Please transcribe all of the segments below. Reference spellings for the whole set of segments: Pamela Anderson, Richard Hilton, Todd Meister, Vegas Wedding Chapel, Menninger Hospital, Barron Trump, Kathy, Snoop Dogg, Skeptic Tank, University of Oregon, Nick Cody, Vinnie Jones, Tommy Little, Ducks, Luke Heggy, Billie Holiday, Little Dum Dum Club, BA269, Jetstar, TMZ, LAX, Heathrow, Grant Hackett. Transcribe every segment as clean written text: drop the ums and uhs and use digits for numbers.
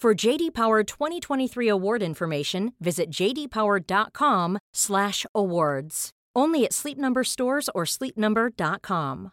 For J.D. Power 2023 award information, visit jdpower.com/awards. Only at Sleep Number stores or sleepnumber.com.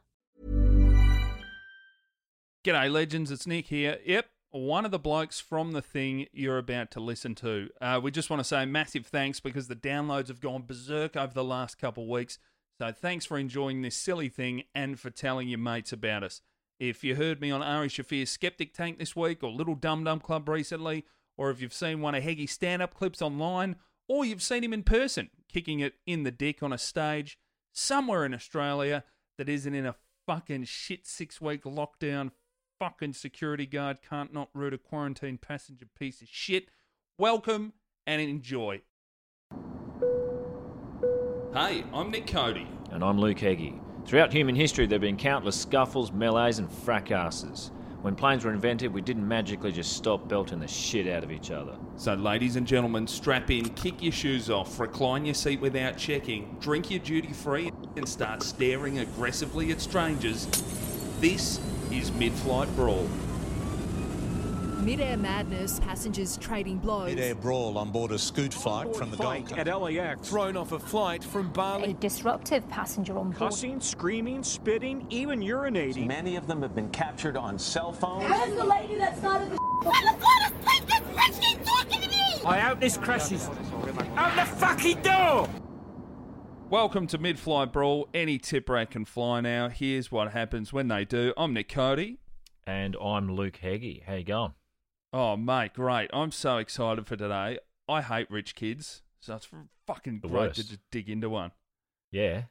G'day, legends. It's Nick here. Yep, one of the blokes from the thing you're about to listen to. We just want to say massive thanks because the downloads have gone berserk over the last couple of weeks. So thanks for enjoying this silly thing and for telling your mates about us. If you heard me on Ari Shafir's Skeptic Tank this week, or Little Dum Dum Club recently, or if you've seen one of Heggy's stand-up clips online, or you've seen him in person, kicking it in the dick on a stage somewhere in Australia that isn't in a fucking shit 6-week lockdown, fucking security guard can't not root a quarantine passenger piece of shit, welcome and enjoy. Hey, I'm Nick Cody. And I'm Luke Heggy. Throughout human history, there have been countless scuffles, melees and fracasses. When planes were invented, we didn't magically just stop belting the shit out of each other. So ladies and gentlemen, strap in, kick your shoes off, recline your seat without checking, drink your duty-free and start staring aggressively at strangers. This is Mid-Flight Brawl. Mid-air madness, passengers trading blows. Mid-air brawl on board a scoot flight from the Gold Coast. At LAX. Thrown off a flight from Bali. A disruptive passenger on board. Cussing, screaming, spitting, even urinating. Many of them have been captured on cell phones. Where's the lady that started the I'm going to sleep, this bitch keeps talking to me! I hope this crashes. Out the fucking door! Welcome to Mid-Flight Brawl. Any tip rat can fly now. Here's what happens when they do. I'm Nick Cody. And I'm Luke Heggy. How you going? Oh, mate, great. I'm so excited for today. I hate rich kids, so it's fucking great to just dig into one. Yeah.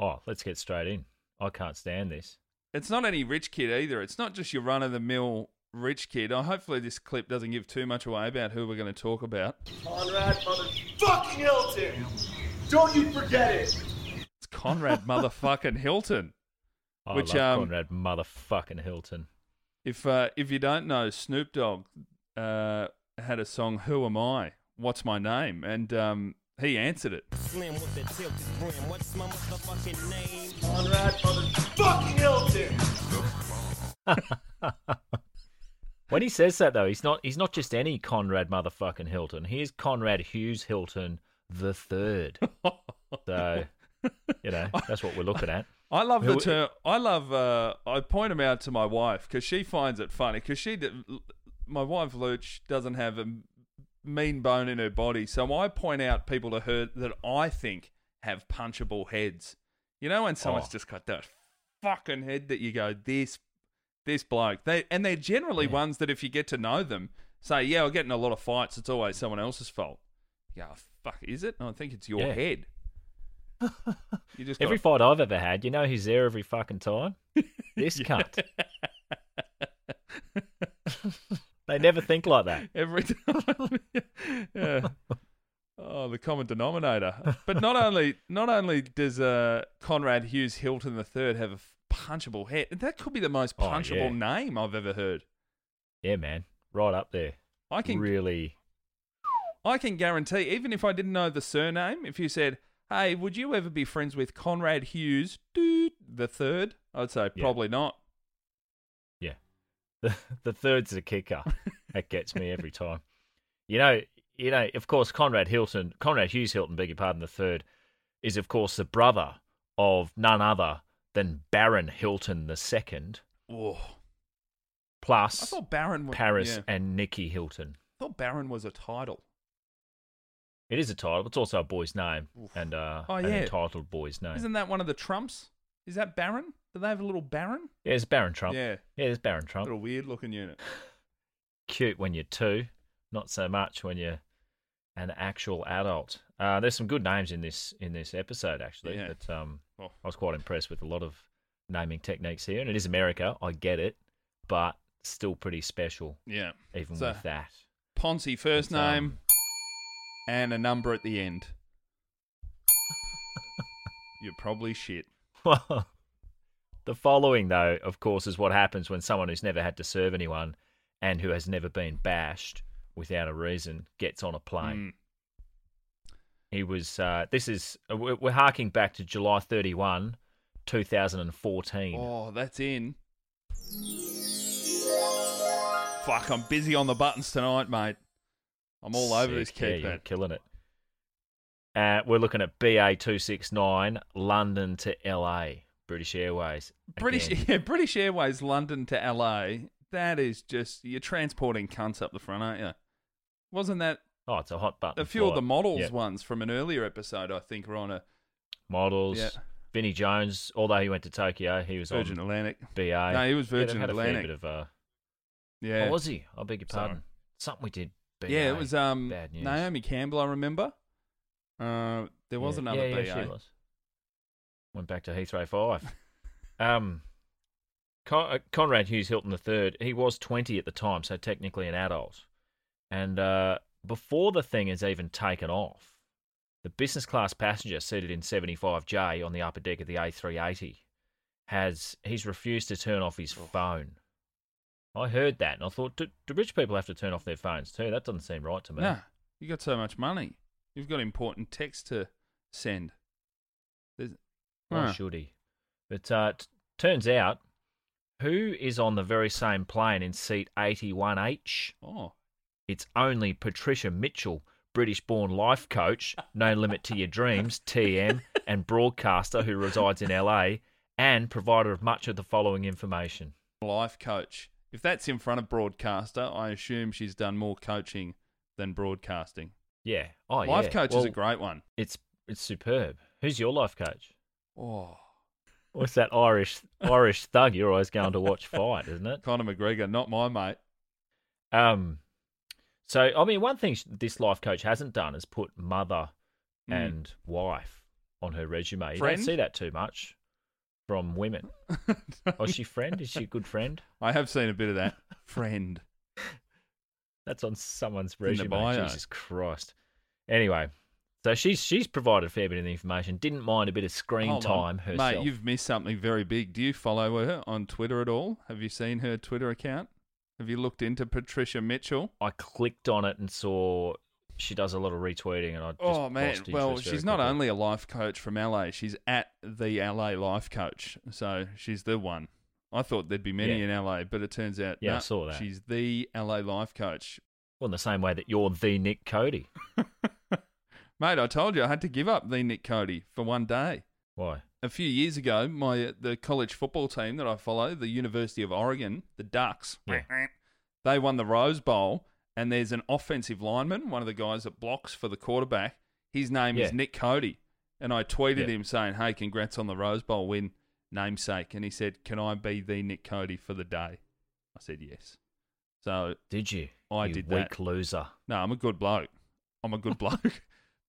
Oh, let's get straight in. I can't stand this. It's not any rich kid either. It's not just your run-of-the-mill rich kid. Oh, hopefully this clip doesn't give too much away about who we're going to talk about. Conrad motherfucking Hilton! Don't you forget it! It's Conrad motherfucking Hilton. I love Conrad motherfucking Hilton. If you don't know, Snoop Dogg had a song, Who Am I? What's My Name? And he answered it. Slim with the tilted brim. What's my motherfucking name? Conrad motherfucking Hilton. When he says that, though, he's not just any Conrad motherfucking Hilton. He is Conrad Hughes Hilton III. So, you know, that's what we're looking at. I love the term. I point them out to my wife because she finds it funny. Because my wife Lurch doesn't have a mean bone in her body, so I point out people to her that I think have punchable heads. You know, when someone's just got that fucking head that you go, this bloke. They're generally ones that if you get to know them, say, yeah, we're getting a lot of fights. It's always someone else's fault. Yeah, fuck, is it? No, I think it's your head. Every fight I've ever had, you know who's there every fucking time? This cunt. They never think like that. Every time. Yeah. Oh, the common denominator. But not only does Conrad Hughes Hilton III have a punchable head, that could be the most punchable name I've ever heard. Yeah, man. Right up there. I can guarantee, even if I didn't know the surname, if you said, hey, would you ever be friends with Conrad Hughes the Third? I'd say probably not. Yeah. The third's the kicker. That gets me every time. You know, of course, Conrad Hughes Hilton, beg your pardon, the Third, is of course the brother of none other than Baron Hilton II. Oh. Plus I thought Baron was, Paris and Nikki Hilton. I thought Baron was a title. It is a title. It's also a boy's name and an entitled boy's name. Isn't that one of the Trumps? Is that Barron? Do they have a little Barron? Yeah, it's Barron Trump. Yeah, it's Barron Trump. Little weird-looking unit. Cute when you're two. Not so much when you're an actual adult. There's some good names in this episode, actually. Yeah. But I was quite impressed with a lot of naming techniques here. And it is America. I get it. But still pretty special. Yeah. Even with that. Ponzi first name, and a number at the end. You're probably shit. Well, the following, though, of course, is what happens when someone who's never had to serve anyone and who has never been bashed without a reason gets on a plane. Mm. He was, this is, we're harking back to July 31, 2014. Oh, that's in. Fuck, I'm busy on the buttons tonight, mate. I'm all over this keypad. Yeah, you're killing it. We're looking at BA269, London to LA, British Airways. British Airways, London to LA. That is just, you're transporting cunts up the front, aren't you? Wasn't that? Oh, it's a hot button. A few of the models ones from an earlier episode, I think, were on a. Models. Yeah. Vinnie Jones, although he went to Tokyo, he was Virgin on Atlantic. BA. No, he was Virgin Atlantic. A bit of, yeah. Oh, was he? I beg your pardon. Something we did. BA. Yeah, it was bad news. Naomi Campbell, I remember. There was another BA. Yeah, she was. Went back to Heathrow 5. Conrad Hughes Hilton III, he was 20 at the time, so technically an adult. And before the thing is even taken off, the business class passenger seated in 75J on the upper deck of the A380 he's refused to turn off his phone. I heard that and I thought, do rich people have to turn off their phones too? That doesn't seem right to me. No, you got so much money. You've got important text to send. Why should he? But turns out, who is on the very same plane in seat 81H? Oh. It's only Patricia Mitchell, British-born life coach, no limit to your dreams, TM, and broadcaster who resides in LA, and provider of much of the following information. Life coach. If that's in front of broadcaster, I assume she's done more coaching than broadcasting. Yeah. Oh, life coach is a great one. It's superb. Who's your life coach? Oh. What's that Irish thug you're always going to watch fight, isn't it? Conor McGregor, not my mate. So, I mean, one thing this life coach hasn't done is put mother and wife on her resume. You don't see that too much from women. Oh, is she friend? Is she a good friend? I have seen a bit of that. Friend. That's on someone's resume. Jesus Christ. Anyway, so she's provided a fair bit of the information. Didn't mind a bit of screen time herself. Mate, you've missed something very big. Do you follow her on Twitter at all? Have you seen her Twitter account? Have you looked into Patricia Mitchell? I clicked on it and saw she does a lot of retweeting. And I just well, she's not only a life coach from LA. She's at the LA life coach. So she's the one. I thought there'd be many in LA, but it turns out I saw that. She's the LA life coach. Well, in the same way that you're the Nick Cody. Mate, I told you I had to give up the Nick Cody for one day. Why? A few years ago, the college football team that I follow, the University of Oregon, the Ducks, they won the Rose Bowl, and there's an offensive lineman, one of the guys that blocks for the quarterback. His name is Nick Cody, and I tweeted him saying, hey, congrats on the Rose Bowl win. Namesake, and he said, "Can I be the Nick Cody for the day?" I said, "Yes." So did you? You did that. Weak loser. No, I'm a good bloke.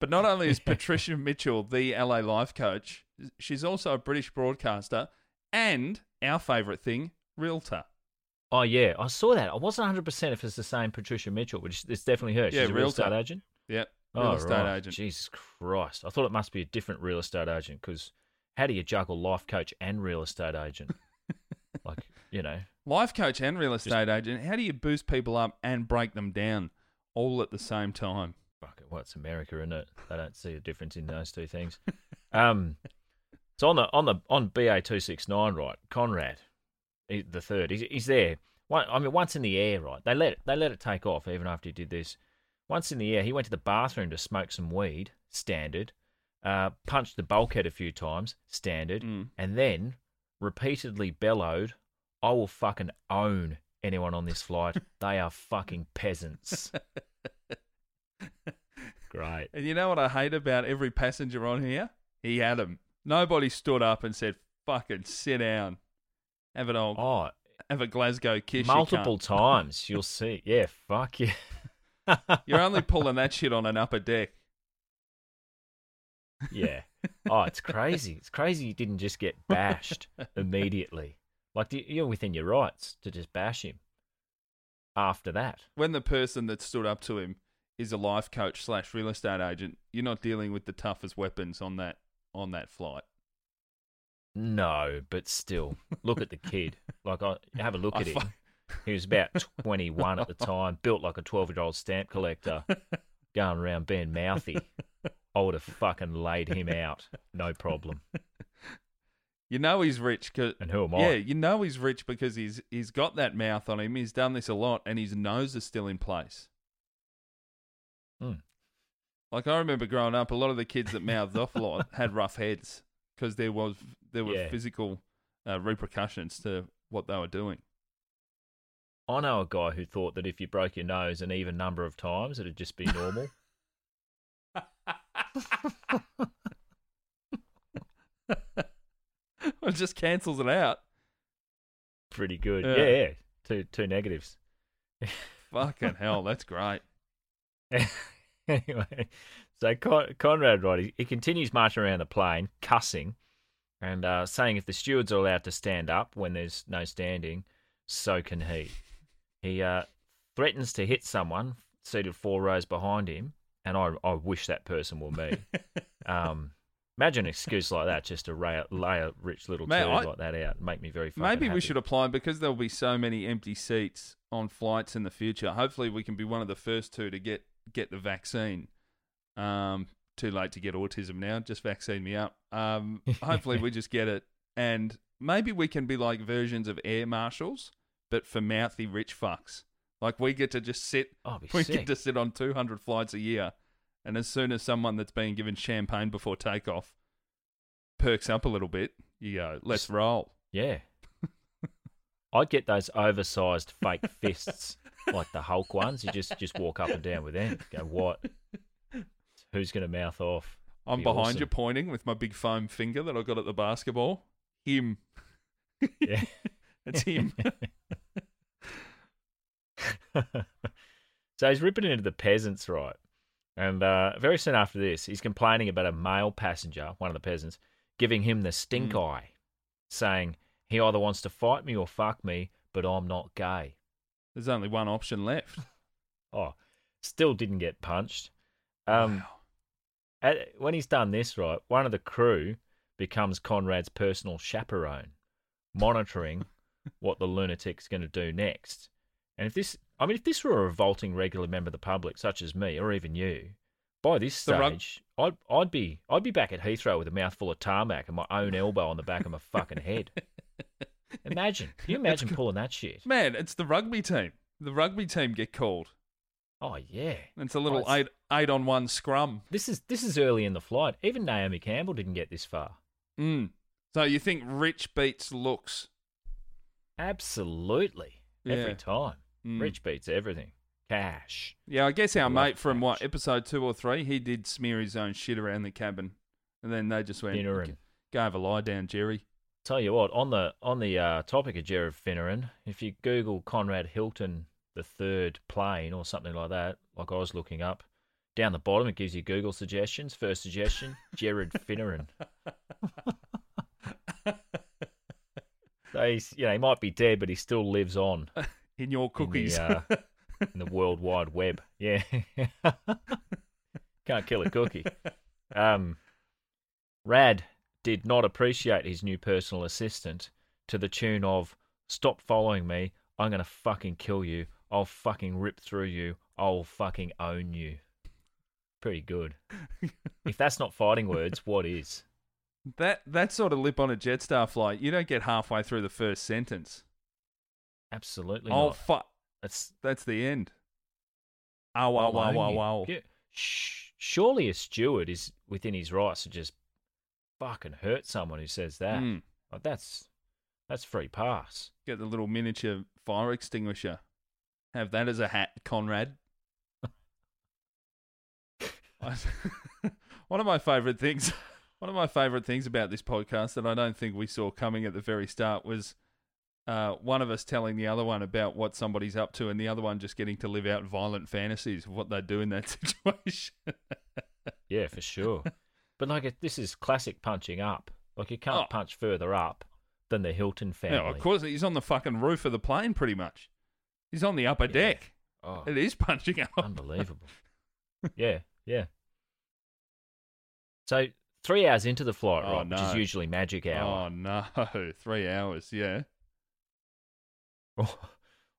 But not only is Patricia Mitchell the LA life coach, she's also a British broadcaster and our favourite thing, realtor. Oh yeah, I saw that. I wasn't 100% if it's the same Patricia Mitchell, which it's definitely her. She's a real estate agent. Yeah, real estate agent. Jesus Christ! I thought it must be a different real estate agent because. How do you juggle life coach and real estate agent? Like, you know. Life coach and real estate agent. How do you boost people up and break them down all at the same time? Fuck it. Well, it's America, isn't it? They don't see a difference in those two things. So on BA269, right, Conrad, the third, he's there. I mean, once in the air, right, they let it take off even after he did this. Once in the air, he went to the bathroom to smoke some weed, standard. Punched the bulkhead a few times, standard, and then repeatedly bellowed, I will fucking own anyone on this flight. They are fucking peasants. Great. And you know what I hate about every passenger on here? He had them. Nobody stood up and said, fucking sit down. Have an old, have a Glasgow kiss. Multiple times, you'll see. Yeah, fuck you. You're only pulling that shit on an upper deck. Yeah. Oh, it's crazy. It's crazy you didn't just get bashed immediately. Like, you're within your rights to just bash him. after that. When the person that stood up to him is a life coach / real estate agent, you're not dealing with the toughest weapons on that flight. No, but still, look at the kid. Like, have a look at him. He was about 21 at the time, built like a 12-year-old stamp collector, going around being mouthy. I would have fucking laid him out, no problem. You know he's rich. And who am I? Yeah, you know he's rich because he's got that mouth on him. He's done this a lot, and his nose is still in place. Mm. Like, I remember growing up, a lot of the kids that mouthed off a lot had rough heads because there were physical repercussions to what they were doing. I know a guy who thought that if you broke your nose an even number of times, it'd just be normal. It just cancels it out. Pretty good. Yeah. Two negatives. Fucking hell, that's great. Anyway, so Conrad, right, he continues marching around the plane, cussing, and saying if the stewards are allowed to stand up when there's no standing, so can he. He threatens to hit someone seated 4 rows behind him, and I wish that person were me. Imagine an excuse like that, just to lay a rich little turd like that out and make me very fucking happy. Maybe we should apply, because there'll be so many empty seats on flights in the future. Hopefully we can be one of the first two to get the vaccine. Too late to get autism now. Just vaccine me up. Hopefully we just get it. And maybe we can be like versions of air marshals, but for mouthy rich fucks. Like, we get to just sit. Oh, we sick. Get to sit on 200 flights a year. And as soon as someone that's been given champagne before takeoff perks up a little bit, you go, let's roll. Yeah. I'd get those oversized fake fists, like the Hulk ones. You just walk up and down with them. Go, what? Who's going to mouth off? I'm behind you pointing with my big foam finger that I got at the basketball. Him. Yeah. It's him. So he's ripping into the peasants, right? And very soon after this, he's complaining about a male passenger, one of the peasants, giving him the stink eye, saying he either wants to fight me or fuck me, but I'm not gay. There's only one option left. Oh, still didn't get punched. Wow. When he's done this, right, one of the crew becomes Conrad's personal chaperone, monitoring what the lunatic's going to do next. And if this were a revolting regular member of the public, such as me or even you, by this stage, I'd be back at Heathrow with a mouthful of tarmac and my own elbow on the back of my fucking head. Imagine. Can you imagine pulling that shit? Man, it's the rugby team. The rugby team get called. Oh, yeah. It's a little 8-on-1 scrum. This is early in the flight. Even Naomi Campbell didn't get this far. Mm. So you think rich beats looks? Absolutely. Yeah. Every time. Mm. Rich beats everything. Cash. Yeah, I guess our mate from, what, episode 2 or 3, he did smear his own shit around the cabin. And then they just went, Finneran. Go have a lie down, Jerry. Tell you what, on the topic of Gerard Finneran, if you Google Conrad Hilton III plane or something like that, like I was looking up, down the bottom it gives you Google suggestions. First suggestion, Gerard Finneran. So he might be dead, but he still lives on. In your cookies. In the World Wide Web. Yeah. Can't kill a cookie. Rad did not appreciate his new personal assistant to the tune of, stop following me, I'm going to fucking kill you, I'll fucking rip through you, I'll fucking own you. Pretty good. If that's not fighting words, what is? That sort of lip on a Jetstar flight, you don't get halfway through the first sentence. Absolutely not. Oh, fuck. That's the end. Oh, wow, wow, wow, wow. Surely a steward is within his rights to just fucking hurt someone who says that. Mm. Like, that's free pass. Get the little miniature fire extinguisher. Have that as a hat, Conrad. One of my favourite things about this podcast that I don't think we saw coming at the very start was one of us telling the other one about what somebody's up to and the other one just getting to live out violent fantasies of what they do in that situation. Yeah, for sure. But like, this is classic punching up. Like, you can't punch further up than the Hilton family. Yeah, of course. He's on the fucking roof of the plane pretty much. He's on the upper deck. Oh, it is punching up. Unbelievable. Yeah, yeah. So 3 hours into the flight, right, which is usually magic hour. Oh, no. 3 hours, yeah.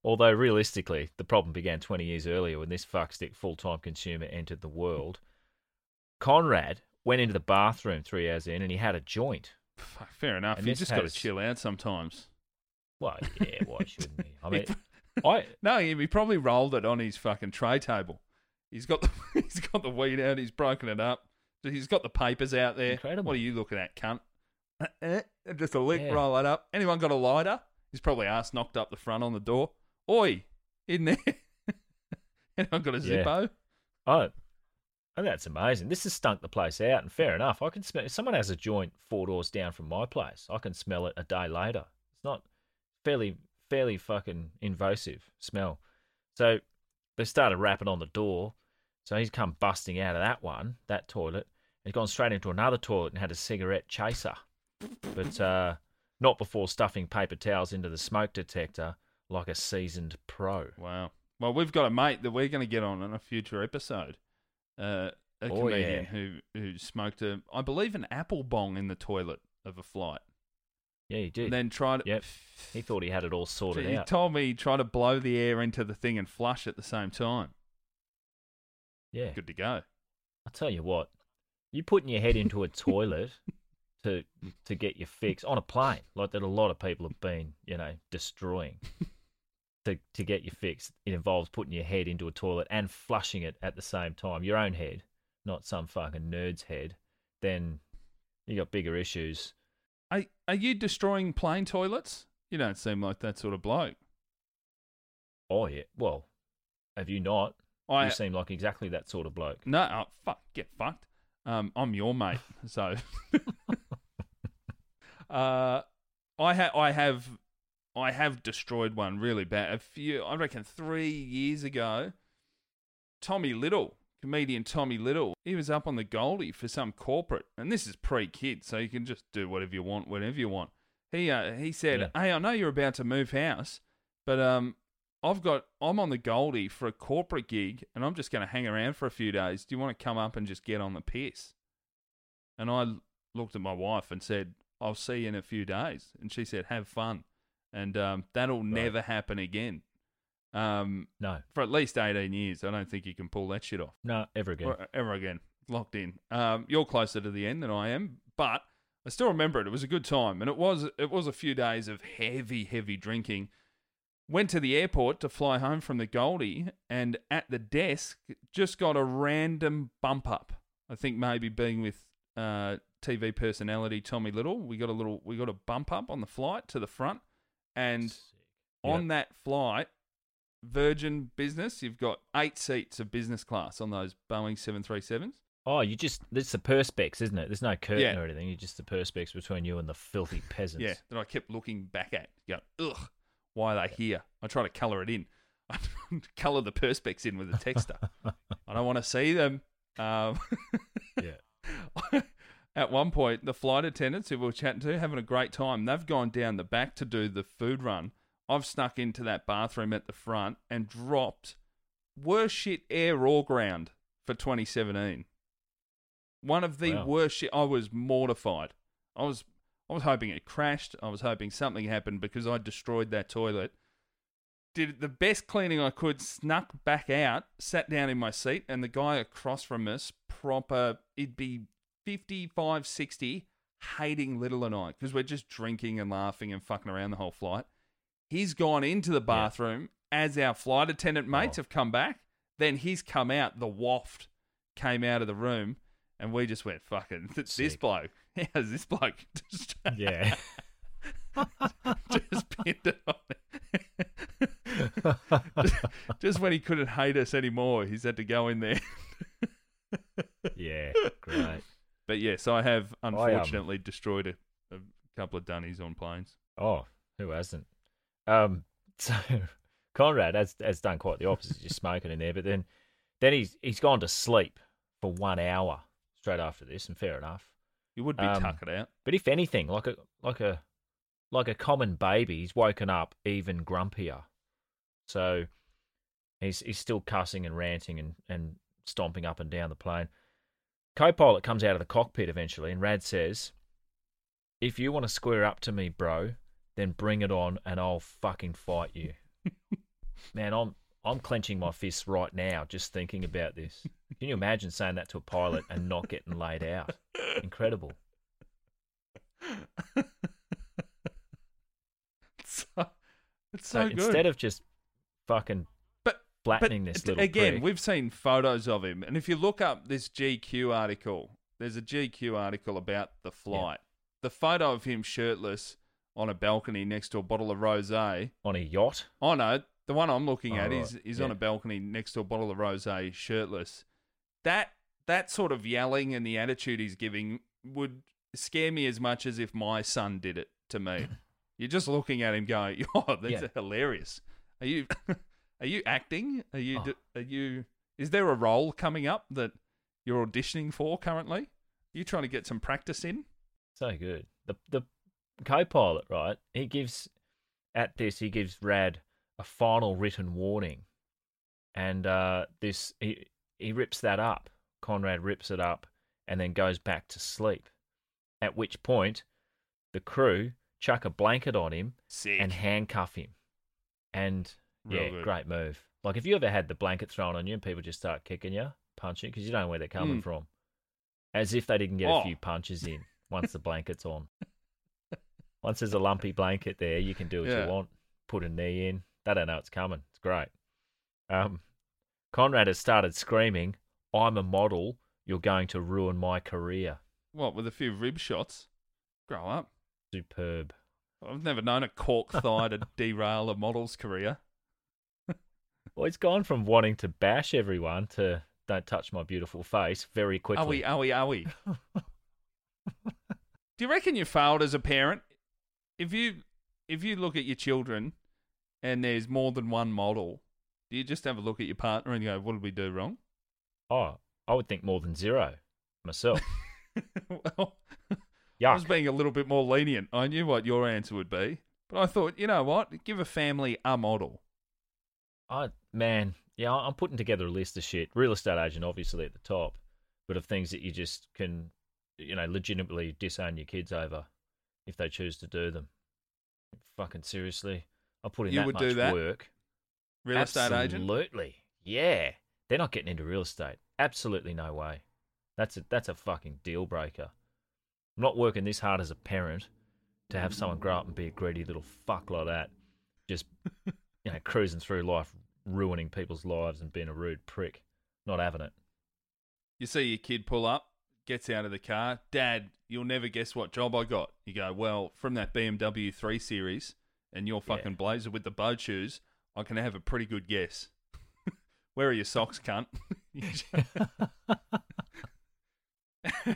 Although, realistically, the problem began 20 years earlier when this fuckstick full-time consumer entered the world. Conrad went into the bathroom 3 hours in and he had a joint. Fair enough. And you just got to chill out sometimes. Well, yeah, why shouldn't he? I mean, No, he probably rolled it on his fucking tray table. He's got the weed out. He's broken it up. He's got the papers out there. Incredible. What are you looking at, cunt? Just a lick, roll it up. Anyone got a lighter? He's probably ass knocked up the front on the door. Oi, in there. Anyone got a Zippo? Oh, that's amazing. This has stunk the place out, and fair enough. I can smell. If someone has a joint 4 doors down from my place, I can smell it a day later. It's not fairly fucking invasive smell. So they started rapping on the door. So he's come busting out of that toilet. He's gone straight into another toilet and had a cigarette chaser. But not before stuffing paper towels into the smoke detector like a seasoned pro. Wow. Well, we've got a mate that we're going to get on a future episode. A comedian who smoked, I believe, an apple bong in the toilet of a flight. Yeah, he did. And then tried to... Yep. He thought he had it all sorted out. He told me he tried to blow the air into the thing and flush at the same time. Yeah. Good to go. I'll tell you what, you're putting your head into a toilet to get your fix on a plane, like that a lot of people have been, destroying to get your fix. It involves putting your head into a toilet and flushing it at the same time, your own head, not some fucking nerd's head. Then you got bigger issues. Are you destroying plane toilets? You don't seem like that sort of bloke. Oh, yeah. Well, have you not? You seem like exactly that sort of bloke. No, get fucked. I'm your mate, so I have destroyed one really bad. I reckon 3 years ago, comedian Tommy Little, he was up on the Goldie for some corporate, and this is pre-kid, so you can just do whatever you want, whenever you want. He said, "Hey, I know you're about to move house, but I'm on the Goldie for a corporate gig and I'm just going to hang around for a few days. Do you want to come up and just get on the piss?" And I looked at my wife and said, "I'll see you in a few days." And she said, "Have fun." And that'll never happen again. No. For at least 18 years. I don't think you can pull that shit off. No, ever again. Locked in. You're closer to the end than I am, but I still remember it. It was a good time. And it was a few days of heavy, heavy drinking. Went to the airport to fly home from the Goldie, and at the desk, just got a random bump up. I think maybe being with TV personality Tommy Little, we got a bump up on the flight to the front, and on that flight, Virgin Business, you've got 8 seats of business class on those Boeing 737s. Oh, it's the perspex, isn't it? There's no curtain or anything. You're just the perspex between you and the filthy peasants. Yeah, that I kept looking back at, going, ugh. Why are they here? I try to colour it in. I colour the perspex in with a texter. I don't want to see them. At one point, the flight attendants who we were chatting to, having a great time, they've gone down the back to do the food run. I've snuck into that bathroom at the front and dropped worst shit air or ground for 2017. One of the worst shit. I was mortified. I was hoping it crashed. I was hoping something happened because I destroyed that toilet. Did the best cleaning I could, snuck back out, sat down in my seat, and the guy across from us, proper, it'd be 55, 60, hating Little and I, because we're just drinking and laughing and fucking around the whole flight. He's gone into the bathroom as our flight attendant mates have come back. Then he's come out, the waft came out of the room, and we just went, fucking, this bloke. How's this bloke? Just pinned it on it. Just when he couldn't hate us anymore, he's had to go in there. Yeah, great. But yes, I have unfortunately destroyed a couple of dunnies on planes. Oh, who hasn't? So Conrad has done quite the opposite, just smoking in there. But then he's gone to sleep for 1 hour straight after this, and fair enough. You would be tucking out. But if anything, like a common baby, he's woken up even grumpier. So he's still cussing and ranting and stomping up and down the plane. Co-pilot comes out of the cockpit eventually, and Rad says, "If you want to square up to me, bro, then bring it on and I'll fucking fight you." Man, I'm clenching my fists right now just thinking about this. Can you imagine saying that to a pilot and not getting laid out? Incredible. It's so good. Instead of just fucking flattening this little again, prick. We've seen photos of him. And if you look up this GQ article, there's a GQ article about the flight. Yeah. The photo of him shirtless on a balcony next to a bottle of rosé. On a yacht? Oh, no. The one I'm looking at is on a balcony next to a bottle of rosé, shirtless. That sort of yelling and the attitude he's giving would scare me as much as if my son did it to me. You're just looking at him going, "Oh, that's hilarious. Are you are you acting? Are you is there a role coming up that you're auditioning for currently? Are you trying to get some practice in?" So good. The co-pilot, right? He gives Rad a final written warning, and he rips that up. Conrad rips it up and then goes back to sleep, at which point the crew chuck a blanket on him. Sick. And handcuff him. And great move. Like, if you ever had the blanket thrown on you and people just start kicking you, punching, because you don't know where they're coming from, as if they didn't get a few punches in once the blanket's on. Once there's a lumpy blanket there, you can do what you want. Put a knee in. They don't know it's coming. It's great. Conrad has started screaming, "I'm a model. You're going to ruin my career." What, with a few rib shots? Grow up. Superb. I've never known a cork thigh to derail a model's career. Well, he's gone from wanting to bash everyone to "don't touch my beautiful face" very quickly. Owie. Do you reckon you failed as a parent? If you look at your children and there's more than one model, do you just have a look at your partner and go, "What did we do wrong?" Oh, I would think more than zero myself. Well, yuck. I was being a little bit more lenient. I knew what your answer would be, but I thought, you know what? Give a family a model. I'm putting together a list of shit. Real estate agent, obviously, at the top, but of things that you just can, legitimately disown your kids over if they choose to do them. Fucking seriously. I put in that much work. Real estate agent? Absolutely. Yeah. They're not getting into real estate. Absolutely no way. That's a fucking deal breaker. I'm not working this hard as a parent to have someone grow up and be a greedy little fuck like that. Just, cruising through life, ruining people's lives and being a rude prick. Not having it. You see your kid pull up, gets out of the car. "Dad, you'll never guess what job I got." You go, "Well, from that BMW 3 Series and your fucking blazer with the bow shoes, I can have a pretty good guess." "Where are your socks, cunt?"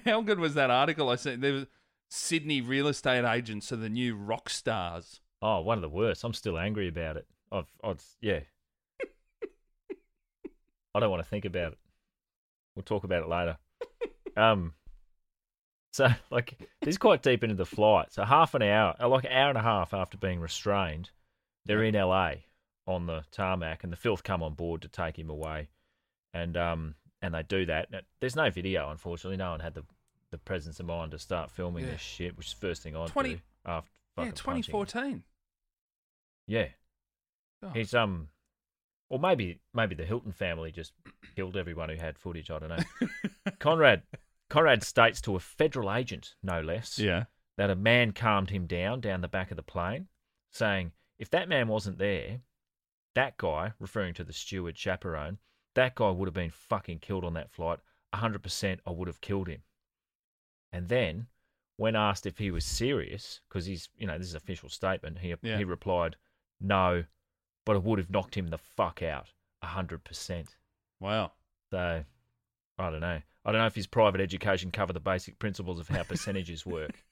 How good was that article I sent? There was Sydney real estate agents are the new rock stars. Oh, one of the worst. I'm still angry about it. I don't want to think about it. We'll talk about it later. So, this is quite deep into the flight. So hour and a half after being restrained, they're in LA on the tarmac, and the filth come on board to take him away. And they do that. Now, there's no video, unfortunately. No one had the presence of mind to start filming this shit, which is the first thing I'd do after fucking 2014. Punching. Yeah. Oh. He's, or maybe the Hilton family just killed everyone who had footage. I don't know. Conrad states to a federal agent, no less, that a man calmed him down the back of the plane, saying, "If that man wasn't there, that guy," referring to the steward chaperone, "that guy would have been fucking killed on that flight. 100% I would have killed him." And then, when asked if he was serious, because he's, this is an official statement, he replied, "No, but I would have knocked him the fuck out. 100%. Wow. So, I don't know. I don't know if his private education covered the basic principles of how percentages work.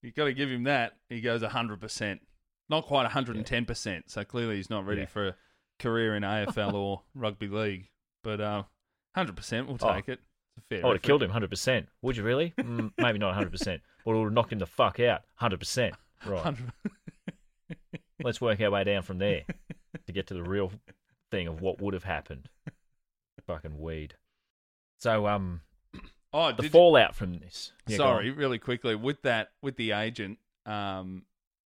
You've got to give him that. He goes 100%. Not quite 110%. Yeah. So clearly he's not ready for a career in AFL or rugby league. But 100% we'll take it. It's a fair I would have killed him 100%. Would you really? Maybe not 100%. Or would have knocked him the fuck out 100%. Right. Let's work our way down from there to get to the real thing of what would have happened. Fucking weed. So, oh, the fallout from this. Yeah, sorry, really quickly with that, with the agent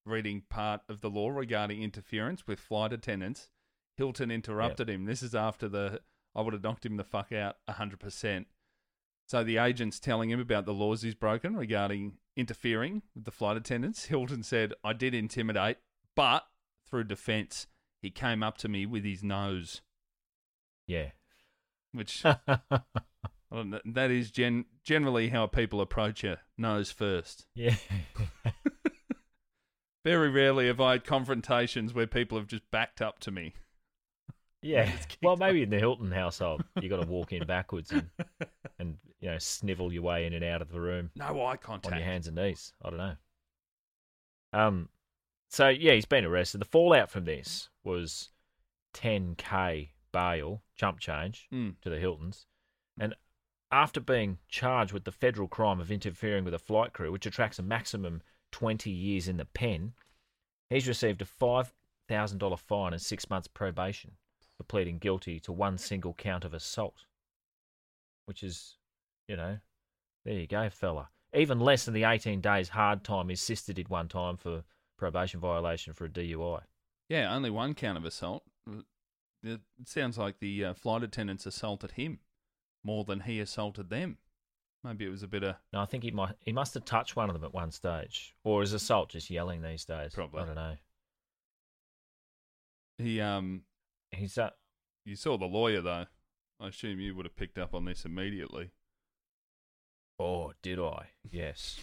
reading part of the law regarding interference with flight attendants. Hilton interrupted him. This is after the I would have knocked him the fuck out 100%. So the agent's telling him about the laws he's broken regarding interfering with the flight attendants. Hilton said, "I did intimidate, but through defense, he came up to me with his nose." Yeah. Which that is generally how people approach you, nose first. Yeah. Very rarely have I had confrontations where people have just backed up to me. Yeah, well, maybe in the Hilton household, you got to walk in backwards and you know snivel your way in and out of the room. No eye contact on your hands and knees. I don't know. So yeah, he's been arrested. The fallout from this was $10K bail, chump change to the Hiltons, and after being charged with the federal crime of interfering with a flight crew, which attracts a maximum 20 years in the pen, he's received a $5,000 fine and 6 months probation for pleading guilty to one single count of assault, which is, you know, there you go, fella. Even less than the 18 days hard time his sister did one time for probation violation for a DUI. Yeah, only one count of assault. It sounds like the flight attendants assaulted him more than he assaulted them. Maybe it was a bit of... No, I think he must have touched one of them at one stage. Or is assault just yelling these days? Probably. I don't know. You saw the lawyer, though. I assume you would have picked up on this immediately. Oh, did I? Yes.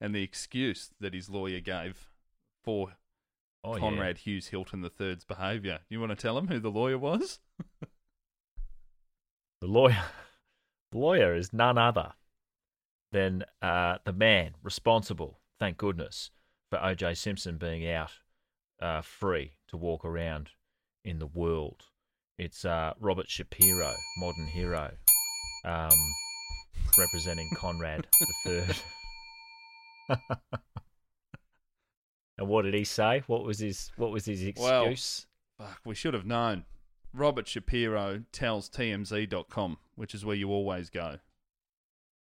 And the excuse that his lawyer gave for Conrad Hughes Hilton III's behaviour. You want to tell him who the lawyer was? The lawyer is none other than the man responsible, thank goodness, for O.J. Simpson being out free to walk around in the world. It's Robert Shapiro, modern hero, representing Conrad III. And what did he say? What was his excuse? Well, fuck, we should have known. Robert Shapiro tells TMZ.com, which is where you always go.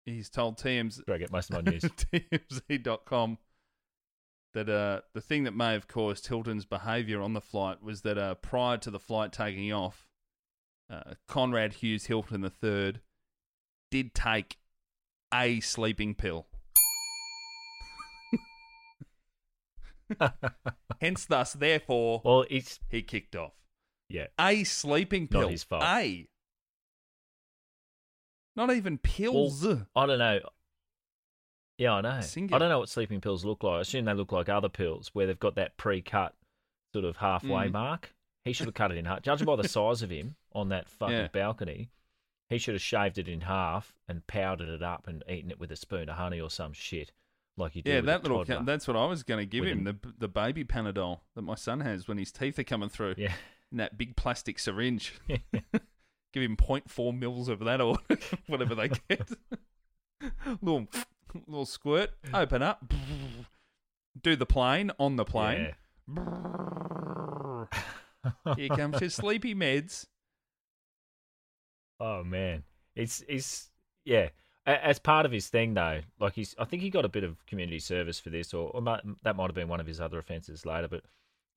He's told TMZ... Where I get most of my news. TMZ.com that the thing that may have caused Hilton's behaviour on the flight was that prior to the flight taking off, Conrad Hughes Hilton III did take a sleeping pill. Hence, thus, therefore, he kicked off. Yeah. A sleeping pill. Not his fault. Not even pills. Well, I don't know. Yeah, I know. Singular. I don't know what sleeping pills look like. I assume they look like other pills where they've got that pre-cut sort of halfway mark. He should have cut it in half. Judging by the size of him on that fucking balcony, he should have shaved it in half and powdered it up and eaten it with a spoon of honey or some shit like you do. Yeah, that little toddler. That's what I was going to give him, the baby Panadol that my son has when his teeth are coming through. Yeah. In that big plastic syringe. Give him 0.4 mils of that or whatever they get. Little squirt. Open up. Do the plane on the plane. Yeah. Here comes your sleepy meds. Oh man, it's yeah. As part of his thing though, like I think he got a bit of community service for this, or that might have been one of his other offences later, but.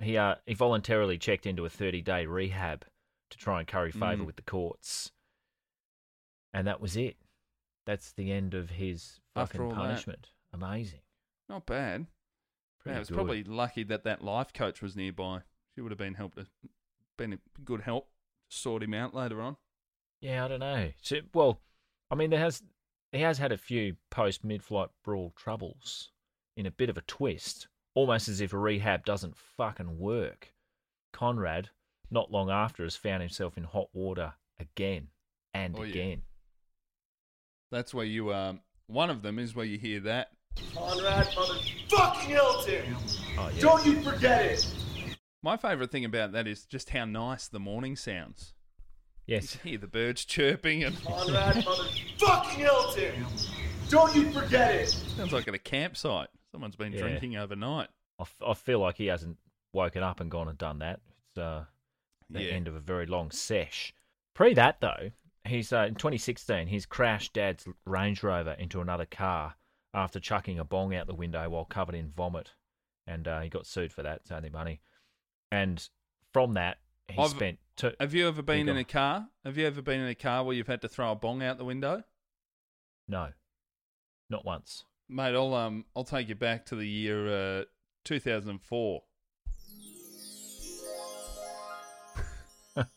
He voluntarily checked into a 30-day rehab to try and curry favour with the courts. And that was it. That's the end of his fucking punishment. That. Amazing. Not bad. It was probably lucky that life coach was nearby. She would have been a good help to sort him out later on. Yeah, I don't know. So, well, I mean, he has had a few post-mid-flight brawl troubles in a bit of a twist. Almost as if a rehab doesn't fucking work. Conrad, not long after, has found himself in hot water again and again. That's where you, one of them is where you hear that. Conrad motherfucking Hilton! Oh, yeah. Don't you forget it! My favourite thing about that is just how nice the morning sounds. Yes. You hear the birds chirping and... Conrad motherfucking Hilton! Don't you forget it! Sounds like at a campsite. Someone's been drinking overnight. I feel like he hasn't woken up and gone and done that. It's the end of a very long sesh. Pre that, though, he's in 2016, he's crashed Dad's Range Rover into another car after chucking a bong out the window while covered in vomit. And he got sued for that. It's only money. And from that, he spent... Have you ever been in a car? Have you ever been in a car where you've had to throw a bong out the window? No. Not once. Mate, I'll take you back to the year 2004.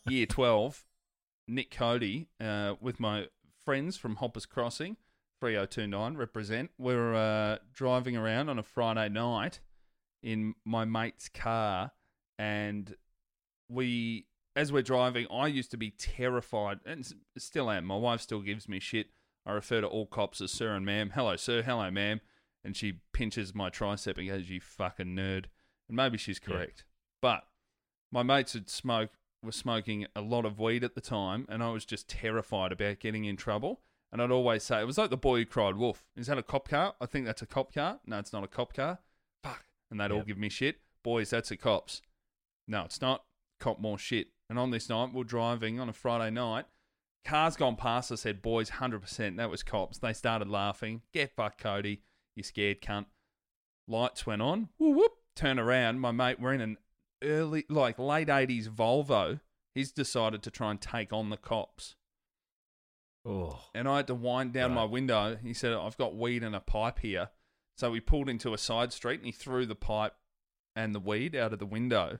Year 12. Nick Cody, with my friends from Hoppers Crossing, 3029, represent. We're driving around on a Friday night in my mate's car, and we, as we're driving, I used to be terrified, and still am. My wife still gives me shit. I refer to all cops as sir and ma'am. Hello, sir. Hello, ma'am. And she pinches my tricep and goes, you fucking nerd. And maybe she's correct. Yeah. But my mates were smoking a lot of weed at the time, and I was just terrified about getting in trouble. And I'd always say, it was like the boy who cried wolf. Is that a cop car? I think that's a cop car. No, it's not a cop car. Fuck. And they'd all give me shit. Boys, that's a cop's. No, it's not. Cop more shit. And on this night, we're driving on a Friday night. Cars gone past us said, boys, 100%. That was cops. They started laughing. Get fucked, Cody. You scared cunt. Lights went on. Whoop. Turn around. My mate, we're in an early, like late 80s Volvo. He's decided to try and take on the cops. Oh. And I had to wind down my window. He said, I've got weed and a pipe here. So we pulled into a side street and he threw the pipe and the weed out of the window.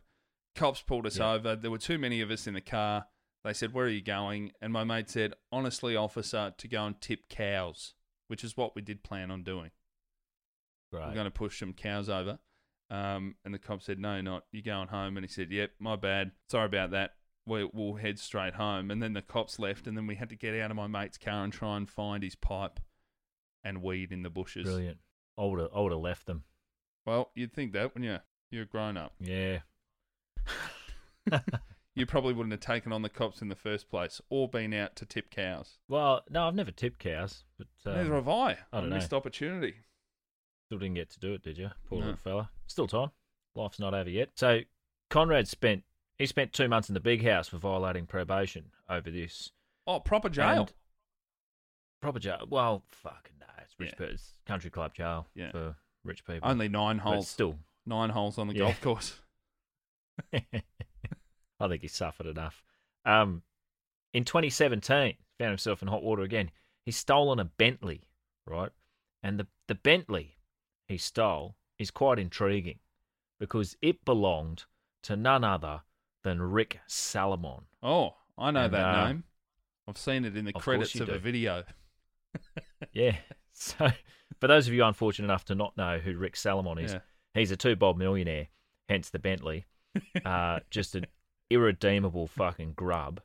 Cops pulled us over. There were too many of us in the car. They said, where are you going? And my mate said, honestly, officer, to go and tip cows, which is what we did plan on doing. Right. We're going to push some cows over. And the cop said, no, not. You're going home. And he said, yep, my bad. Sorry about that. We'll head straight home. And then the cops left. And then we had to get out of my mate's car and try and find his pipe and weed in the bushes. Brilliant. I would have left them. Well, you'd think that, wouldn't you? You're a grown-up. Yeah. You probably wouldn't have taken on the cops in the first place or been out to tip cows. Well, no, I've never tipped cows. But neither have I. I don't know. Missed opportunity. Still didn't get to do it, did you? Poor little fella. Still time. Life's not over yet. So Conrad spent 2 months in the big house for violating probation over this. Oh, proper jail. Proper jail. Well, fucking no. It's rich It's country club jail for rich people. Only 9 holes. Still. 9 holes on the golf course. I think he suffered enough. In 2017, found himself in hot water again. He's stolen a Bentley, right? And the Bentley he stole is quite intriguing because it belonged to none other than Rick Salomon. Oh, I know that name. I've seen it in the credits of a video. Yeah. So for those of you unfortunate enough to not know who Rick Salomon is, he's a 2-bob millionaire, hence the Bentley. Just an irredeemable fucking grub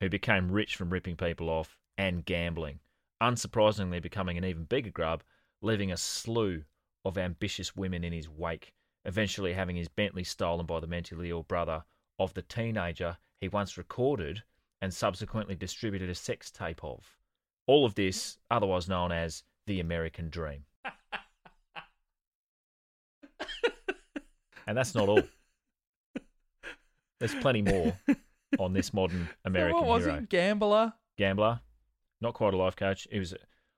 who became rich from ripping people off and gambling, unsurprisingly becoming an even bigger grub, leaving a slew of ambitious women in his wake, eventually having his Bentley stolen by the mentally ill brother of the teenager he once recorded and subsequently distributed a sex tape of. All of this otherwise known as the American Dream. And that's not all. There's plenty more on this modern American hero. What was he? Gambler. Not quite a life coach. He was.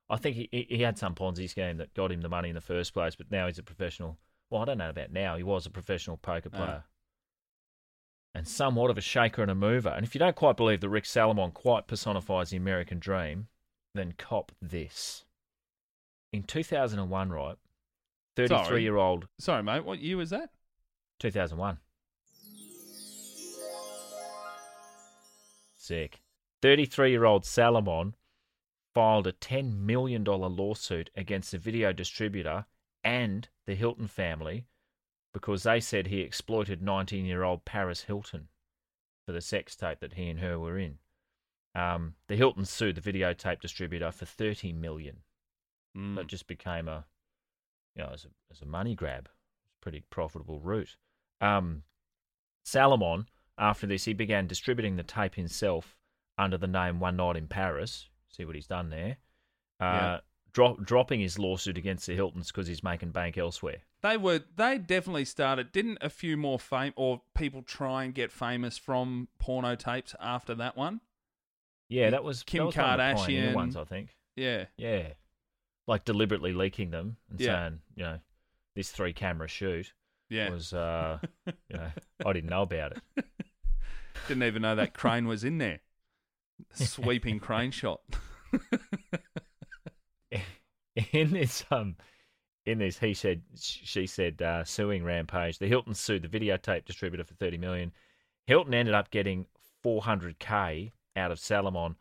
I think he had some Ponzi scheme that got him the money in the first place, but now he's a professional. Well, I don't know about now. He was a professional poker player. And somewhat of a shaker and a mover. And if you don't quite believe that Rick Salomon quite personifies the American dream, then cop this. In 2001, right? 33-year-old... Sorry, mate. What year was that? 2001. Sick. 33-year-old Salomon filed a $10 million lawsuit against the video distributor and the Hilton family because they said he exploited 19-year-old Paris Hilton for the sex tape that he and her were in. The Hiltons sued the videotape distributor for $30 million. Mm. That just became a money grab. It's a pretty profitable route. Salomon... After this, he began distributing the tape himself under the name One Night in Paris. See what he's done there. dropping his lawsuit against the Hiltons because he's making bank elsewhere. They definitely started. Didn't a few more people try and get famous from porno tapes after that one? Yeah, that was Kim Kardashian ones, I think. Yeah, like deliberately leaking them and saying, you know, this 3-camera shoot was, you know, I didn't know about it. Didn't even know that crane was in there. Sweeping crane shot. In this he said, she said suing rampage. The Hiltons sued the videotape distributor for $30 million. Hilton ended up getting $400K out of Salomon,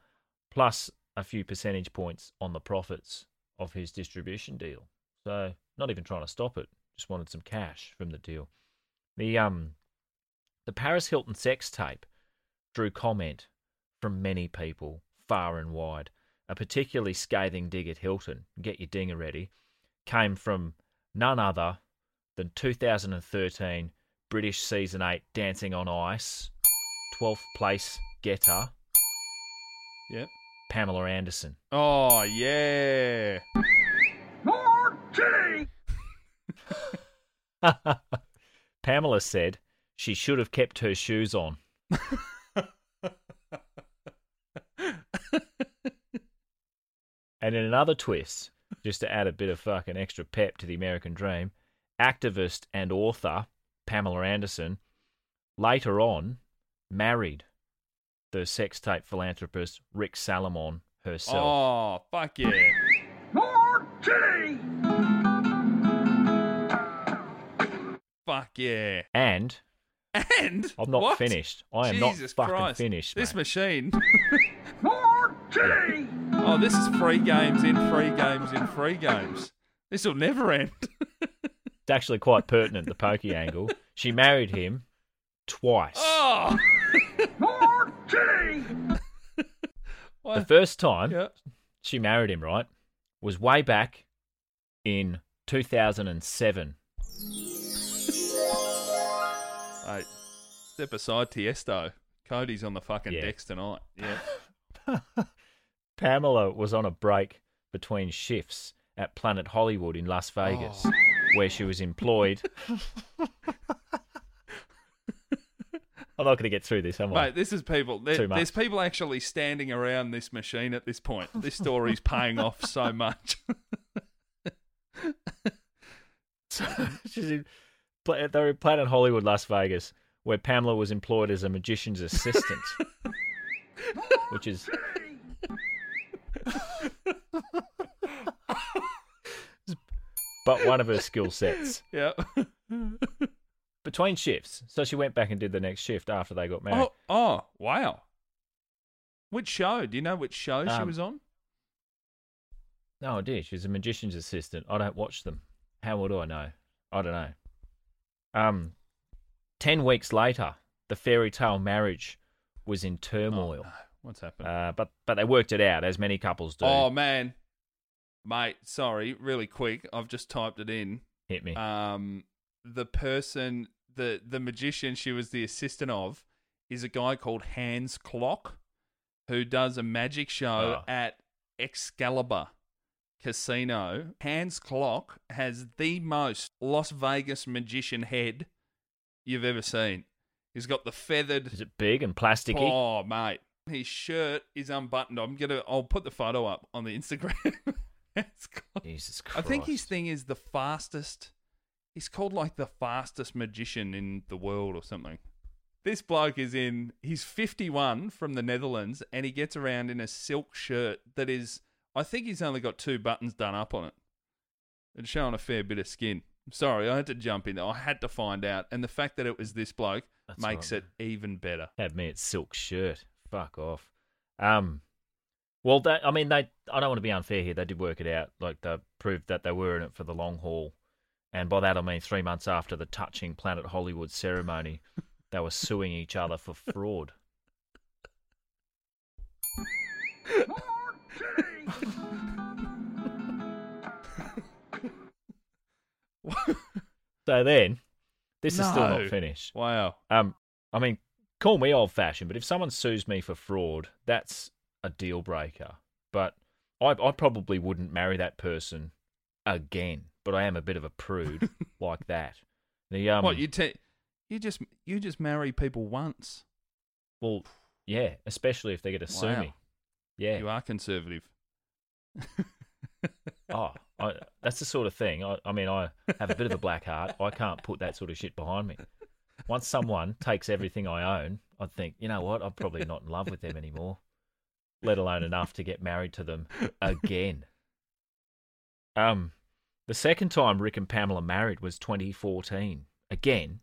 plus a few percentage points on the profits of his distribution deal. So not even trying to stop it, just wanted some cash from the deal. The Paris Hilton sex tape drew comment from many people far and wide. A particularly scathing dig at Hilton, get your dinger ready, came from none other than 2013 British Season 8 Dancing on Ice, 12th place getter, Pamela Anderson. Oh, yeah. More tea! Pamela said she should have kept her shoes on. And in another twist, just to add a bit of fucking extra pep to the American dream, activist and author Pamela Anderson later on married the sex tape philanthropist Rick Salomon herself. Oh, fuck yeah. More tea! Fuck yeah. And? I'm not finished. I am Jesus not fucking Christ. Finished, mate. This machine. More tea! Oh, this is free games in free games in free games. This will never end. It's actually quite pertinent, the pokey angle. She married him twice. Oh! The first time she married him, right, was way back in 2007. Hey, step aside, Tiesto. Cody's on the fucking decks tonight. Yeah. Pamela was on a break between shifts at Planet Hollywood in Las Vegas, where she was employed. I'm not going to get through this, am I? Mate, this is people. There's people actually standing around this machine at this point. This story's paying off so much. So they're in Planet Hollywood, Las Vegas, where Pamela was employed as a magician's assistant, which is... but one of her skill sets. Yeah. Between shifts. So she went back and did the next shift after they got married. Oh wow. Which show? Do you know which show she was on? No, I did. She was a magician's assistant. I don't watch them. How would I know? I don't know. 10 weeks later, the fairy tale marriage was in turmoil. Oh, no. What's happened? But they worked it out, as many couples do. Oh, man. Mate, sorry, really quick. I've just typed it in. Hit me. The person, the magician she was the assistant of is a guy called Hans Klock, who does a magic show at Excalibur Casino. Hans Klock has the most Las Vegas magician head you've ever seen. He's got the feathered... Is it big and plasticky? Oh, mate. His shirt is unbuttoned. I'll put the photo up on the Instagram. Jesus Christ. I think his thing is the fastest. He's called like the fastest magician in the world or something. This bloke is he's 51 from the Netherlands, and he gets around in a silk shirt that is, I think he's only got 2 buttons done up on it and showing a fair bit of skin. I'm sorry, I had to jump in there. I had to find out. And the fact that it was this bloke makes it even better. Had me at silk shirt. Fuck off. Well, I don't want to be unfair here. They did work it out. Like, they proved that they were in it for the long haul. And by that, I mean 3 months after the touching Planet Hollywood ceremony, they were suing each other for fraud. So then, this is still not finished. Wow. I mean, call me old-fashioned, but if someone sues me for fraud, that's a deal breaker. But I probably wouldn't marry that person again, but I am a bit of a prude like that. The what you just marry people once? Well, yeah, especially if they're going to sue me. Yeah, you are conservative. That's the sort of thing. I mean, I have a bit of a black heart. I can't put that sort of shit behind me. Once someone takes everything I own, I'd think, you know what? I'm probably not in love with them anymore, let alone enough to get married to them again. The second time Rick and Pamela married was 2014. Again,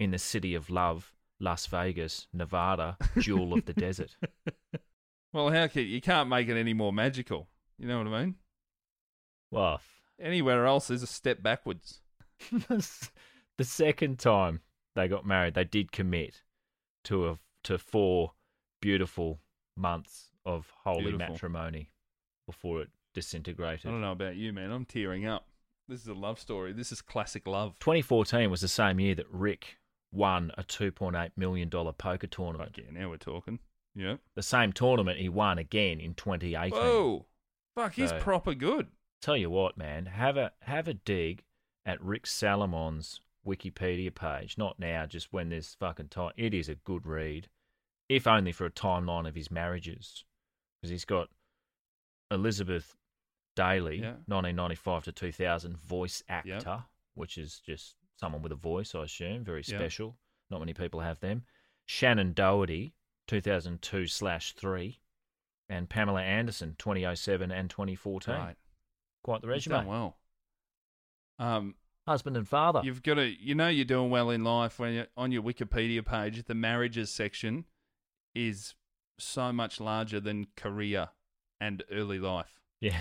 in the city of love, Las Vegas, Nevada, jewel of the desert. Well, you can't make it any more magical. You know what I mean? Well, anywhere else is a step backwards. The second time they got married, they did commit to 4 beautiful months of holy matrimony before it disintegrated. I don't know about you, man. I'm tearing up. This is a love story. This is classic love. 2014 was the same year that Rick won a $2.8 million poker tournament. Yeah, now we're talking. Yeah. The same tournament he won again in 2018. Whoa. Fuck, he's proper good. Tell you what, man, have a dig at Rick Salomon's Wikipedia page. Not now, just when there's fucking time. It is a good read, if only for a timeline of his marriages, because he's got Elizabeth Daly, 1995 to 2000, voice actor, which is just someone with a voice, I assume, very special. Not many people have them. Shannon Doherty, 2002/3, and Pamela Anderson, 2007 and 2014. Right. Quite the resume. He's done well. Husband and father. You've got to, you know, you're doing well in life when you're on your Wikipedia page. The marriages section is so much larger than career and early life. Yeah.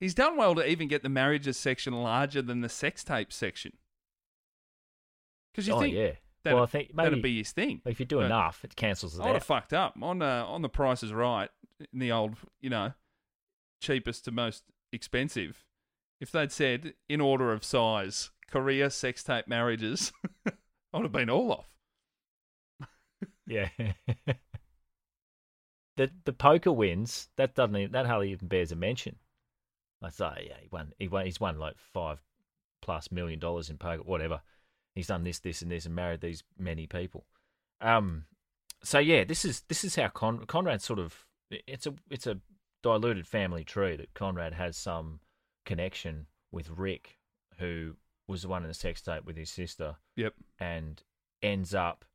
He's done well to even get the marriages section larger than the sex tape section. Because you think, I think maybe that'd be his thing. If you do enough, it cancels it out. I would have fucked up on The Price Is Right, in the old, you know, cheapest to most expensive. If they'd said, in order of size, career, sex tape, marriages, I would have been all off. Yeah. The poker wins, that hardly even bears a mention. I say, yeah, he's won like $5+ million in poker, whatever. He's done this, this, and this, and married these many people. So yeah, this is how Conrad sort of, it's a diluted family tree that Conrad has some connection with Rick, who was the one in the sex tape with his sister. Yep. And ends up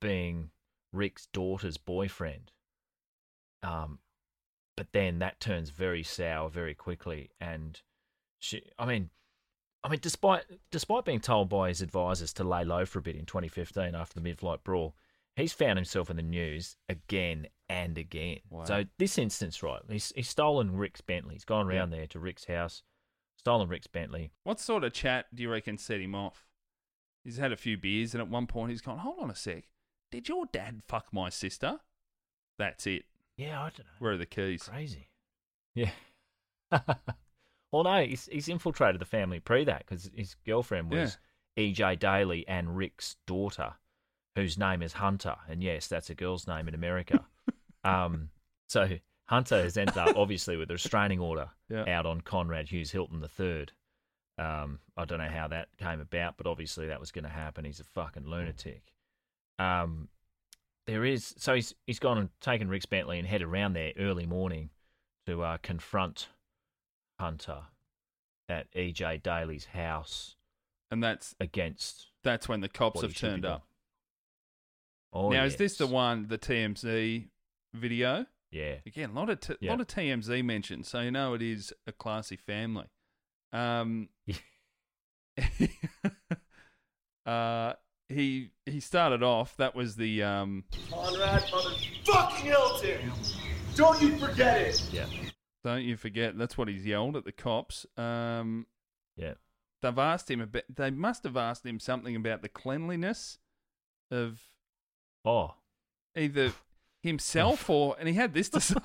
being Rick's daughter's boyfriend. But then that turns very sour very quickly, and I mean, despite being told by his advisors to lay low for a bit in 2015 after the Mid-Flight Brawl, he's found himself in the news again and again. Wow. So this instance, right, he's stolen Rick's Bentley. He's gone around there to Rick's house, stolen Rick's Bentley. What sort of chat do you reckon set him off? He's had a few beers, and at one point he's gone, hold on a sec, did your dad fuck my sister? That's it. Yeah, I don't know. Where are the keys? Crazy. Yeah. Well, no, he's infiltrated the family pre that, because his girlfriend was E.J. Daly and Rick's daughter, whose name is Hunter. And yes, that's a girl's name in America. So Hunter has ended up, obviously, with a restraining order out on Conrad Hughes Hilton III. I don't know how that came about, but obviously that was going to happen. He's a fucking lunatic. So he's gone and taken Rick's Bentley and headed around there early morning to confront Hunter at E.J. Daly's house. And that's when the cops have turned up. Oh, now, is this the TMZ video? Yeah. Again, a lot of TMZ mentioned, so you know it is a classy family. He started off, that was the... Conrad motherfucking Hilton! Don't you forget it! Yeah. Don't you forget, that's what he's yelled at the cops. Yeah. They've asked him they must have asked him something about the cleanliness of... Oh. Either himself or... And he had this to say.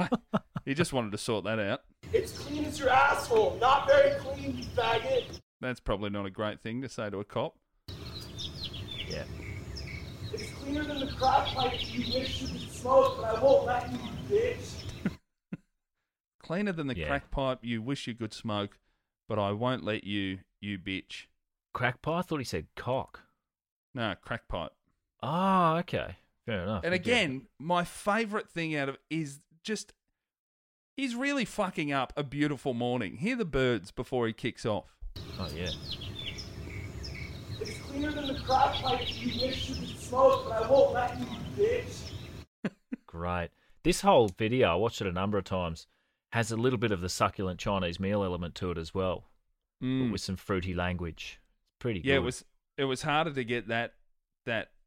He just wanted to sort that out. It's clean as your asshole. Not very clean, you faggot. That's probably not a great thing to say to a cop. Yeah. It's cleaner than the crop like you wish you could smoke, but I won't let you, bitch. Cleaner than the crack pipe you wish you could smoke, but I won't let you, you bitch. Crack pipe? I thought he said cock. No, crack pipe. Oh, okay. Fair enough. And again, my favourite thing out of is just, he's really fucking up a beautiful morning. Hear the birds before he kicks off. Oh, yeah. It's cleaner than the crop like you wish you could smoke, but I won't let you, bitch. Great. This whole video, I watched it a number of times, has a little bit of the succulent Chinese meal element to it as well, but with some fruity language. It's pretty good. Yeah, it was harder to get that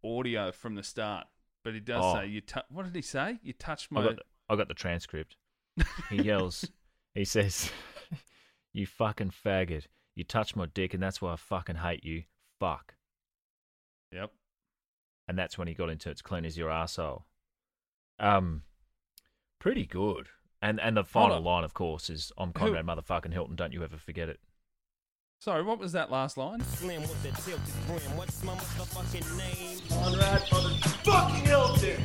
audio from the start, but he does say, what did he say? You touched my... I got the transcript. He yells, he says, you fucking faggot. You touched my dick and that's why I fucking hate you. Fuck. Yep. And that's when he got into it's clean as your arsehole. Pretty good. And the final line, of course, is I'm Conrad motherfucking Hilton, don't you ever forget it. Sorry, what was that last line? Slim with the tilted brim. What's my motherfucking name? Conrad motherfucking Hilton.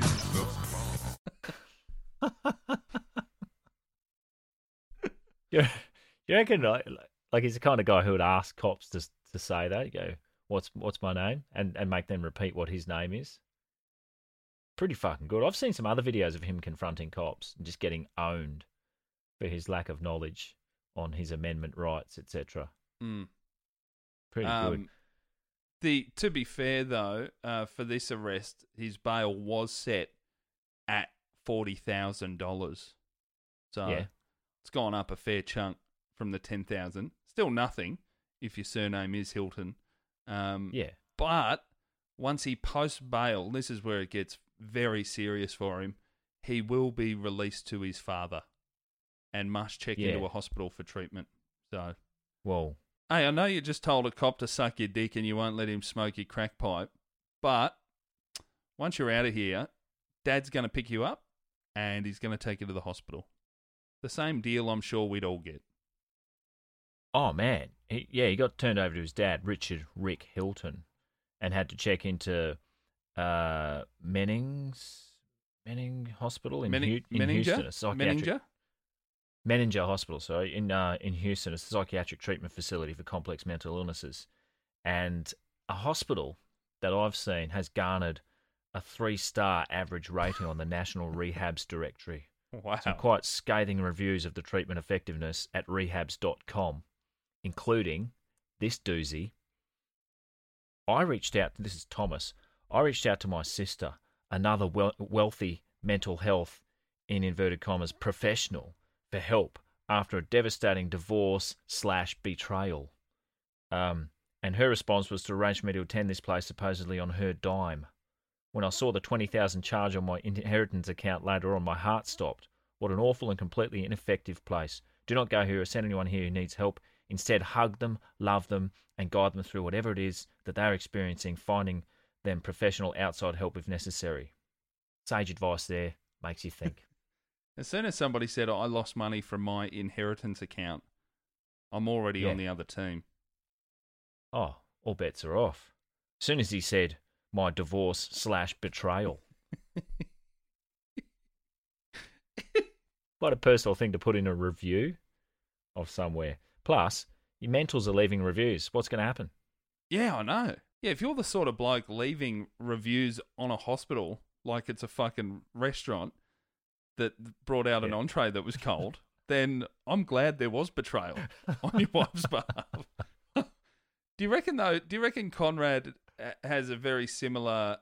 You reckon like he's the kind of guy who would ask cops to say that? You go, what's my name? And make them repeat what his name is. Pretty fucking good. I've seen some other videos of him confronting cops and just getting owned for his lack of knowledge on his amendment rights, etc. Mm. Pretty good. To be fair, though, for this arrest, his bail was set at $40,000. So it's gone up a fair chunk from the $10,000. Still nothing if your surname is Hilton. But once he posts bail, this is where it gets very serious for him. He will be released to his father and must check into a hospital for treatment. So, well, hey, I know you just told a cop to suck your dick and you won't let him smoke your crack pipe, but once you're out of here, Dad's going to pick you up and he's going to take you to the hospital. The same deal I'm sure we'd all get. Oh, man. He got turned over to his dad, Richard Rick Hilton, and had to check into Menninger Hospital in Houston. Menninger Hospital, sorry, in Houston. It's a psychiatric treatment facility for complex mental illnesses. And a hospital that I've seen has garnered a 3-star average rating on the National Rehabs Directory. Wow. Some quite scathing reviews of the treatment effectiveness at rehabs.com, including this doozy. This is Thomas. I reached out to my sister, another wealthy mental health, in inverted commas, professional, for help after a devastating divorce/betrayal. And her response was to arrange for me to attend this place supposedly on her dime. When I saw the $20,000 charge on my inheritance account later on, my heart stopped. What an awful and completely ineffective place. Do not go here or send anyone here who needs help. Instead, hug them, love them, and guide them through whatever it is that they are experiencing, finding them professional outside help if necessary. Sage advice there. Makes you think. As soon as somebody said, I lost money from my inheritance account, I'm already on the other team. Oh, all bets are off. As soon as he said, my divorce/betrayal. What a personal thing to put in a review of somewhere. Plus, your mentors are leaving reviews. What's going to happen? Yeah, I know. Yeah, if you're the sort of bloke leaving reviews on a hospital like it's a fucking restaurant that brought out an entree that was cold, then I'm glad there was betrayal on your wife's behalf. Do you reckon Conrad has a very similar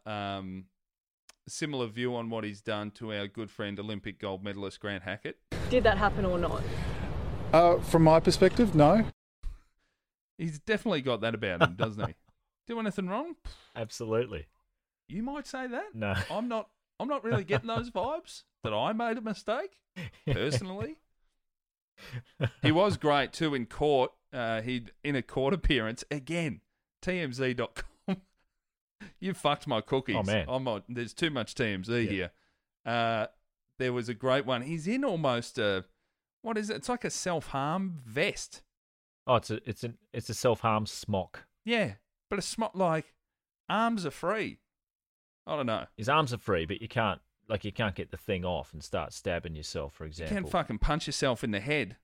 view on what he's done to our good friend Olympic gold medalist Grant Hackett? Did that happen or not? From my perspective, no. He's definitely got that about him, doesn't he? Do anything wrong? Absolutely. You might say that. No. I'm not really getting those vibes that I made a mistake, personally. He was great, too, in court. In a court appearance, again, TMZ.com. You fucked my cookies. Oh, man. There's too much TMZ here. There was a great one. He's in almost what is it? It's like a self-harm vest. Oh, it's a self-harm smock. Yeah, but a smock like arms are free. I don't know. His arms are free, but you can't, like, you can't get the thing off and start stabbing yourself, for example. You can't fucking punch yourself in the head.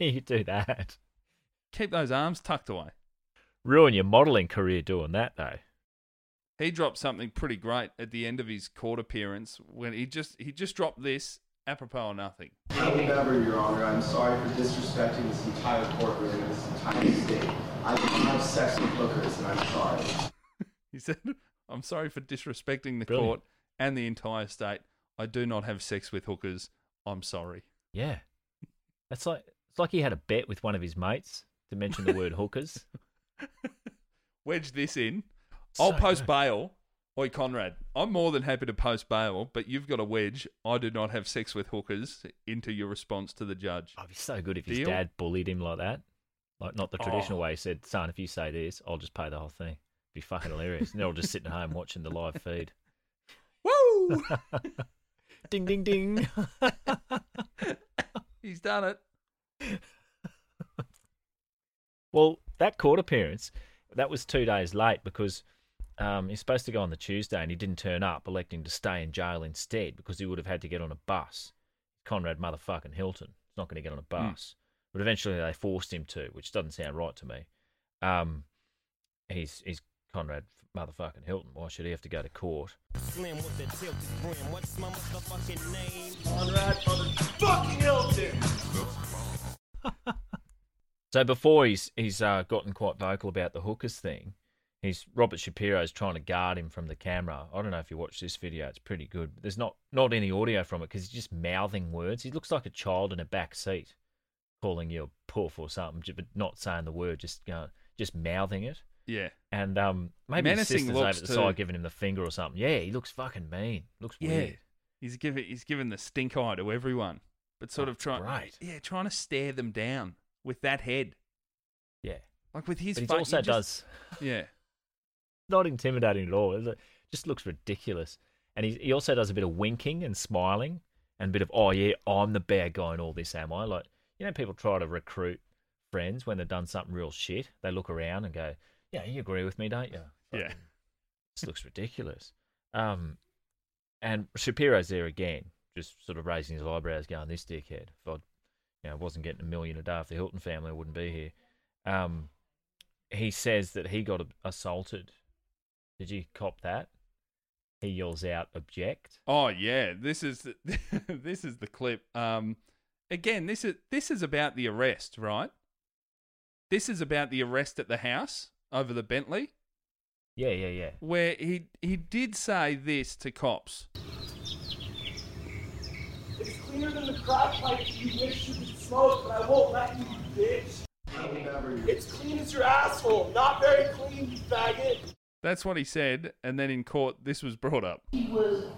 You do that. Keep those arms tucked away. Ruin your modelling career doing that, though. He dropped something pretty great at the end of his court appearance when he just dropped this apropos of nothing. Any member, Your Honor, I'm sorry for disrespecting this entire courtroom and this entire state. I didn't have sex with hookers, and I'm sorry. He said, "I'm sorry for disrespecting the court and the entire state. I do not have sex with hookers. I'm sorry." Yeah, that's like it's like he had a bet with one of his mates to mention the word hookers. Wedge this in. I'll post bail. Oi, Conrad, I'm more than happy to post bail, but you've got to wedge "I do not have sex with hookers" into your response to the judge. I'd be so good if his dad bullied him like that. Like, not the traditional way. He said, "Son, if you say this, I'll just pay the whole thing." It'd be fucking hilarious. And they're all just sitting at home watching the live feed. Woo! Ding, ding, ding. He's done it. Well, that court appearance... that was 2 days late because he's supposed to go on the Tuesday and he didn't turn up, electing to stay in jail instead because he would have had to get on a bus. Conrad motherfucking Hilton is not going to get on a bus. But eventually they forced him to, which doesn't sound right to me. He's Conrad motherfucking Hilton. Why should he have to go to court? Slim with the tilted brim. What's my motherfucking name? Conrad motherfucking Hilton! So before he's gotten quite vocal about the hookers thing, Robert Shapiro's trying to guard him from the camera. I don't know if you watch this video; it's pretty good. There's not any audio from it because he's just mouthing words. He looks like a child in a back seat, calling you a poof or something, but not saying the word, just mouthing it. Yeah, and maybe menacing his sister's over the side giving him the finger or something. Yeah, he looks fucking mean. Looks weird. He's giving the stink eye to everyone, but sort of trying to stare them down. With that head. Yeah. Like with his face. But he also does. Yeah. Not intimidating at all. It just looks ridiculous. And he also does a bit of winking and smiling and a bit of, "Oh, yeah, I'm the bad guy in all this, am I?" Like, you know, people try to recruit friends when they've done something real shit. They look around and go, "Yeah, you agree with me, don't you?" Like, yeah. This looks ridiculous. And Shapiro's there again, just sort of raising his eyebrows going, "This dickhead. If I'd, you know, wasn't getting $1 million a day off the Hilton family, I wouldn't be here." He says that he got assaulted. Did you cop that? He yells out, "Object!" Oh yeah, this is the clip. Again, this is about the arrest, right? This is about the arrest at the house over the Bentley. Yeah. Where he did say this to cops. "Cleaner than the crop pipe you wish you could smoke, but I won't let you, bitch. It's clean as your asshole. Not very clean, you faggot." That's what he said, and then in court, this was brought up. "He was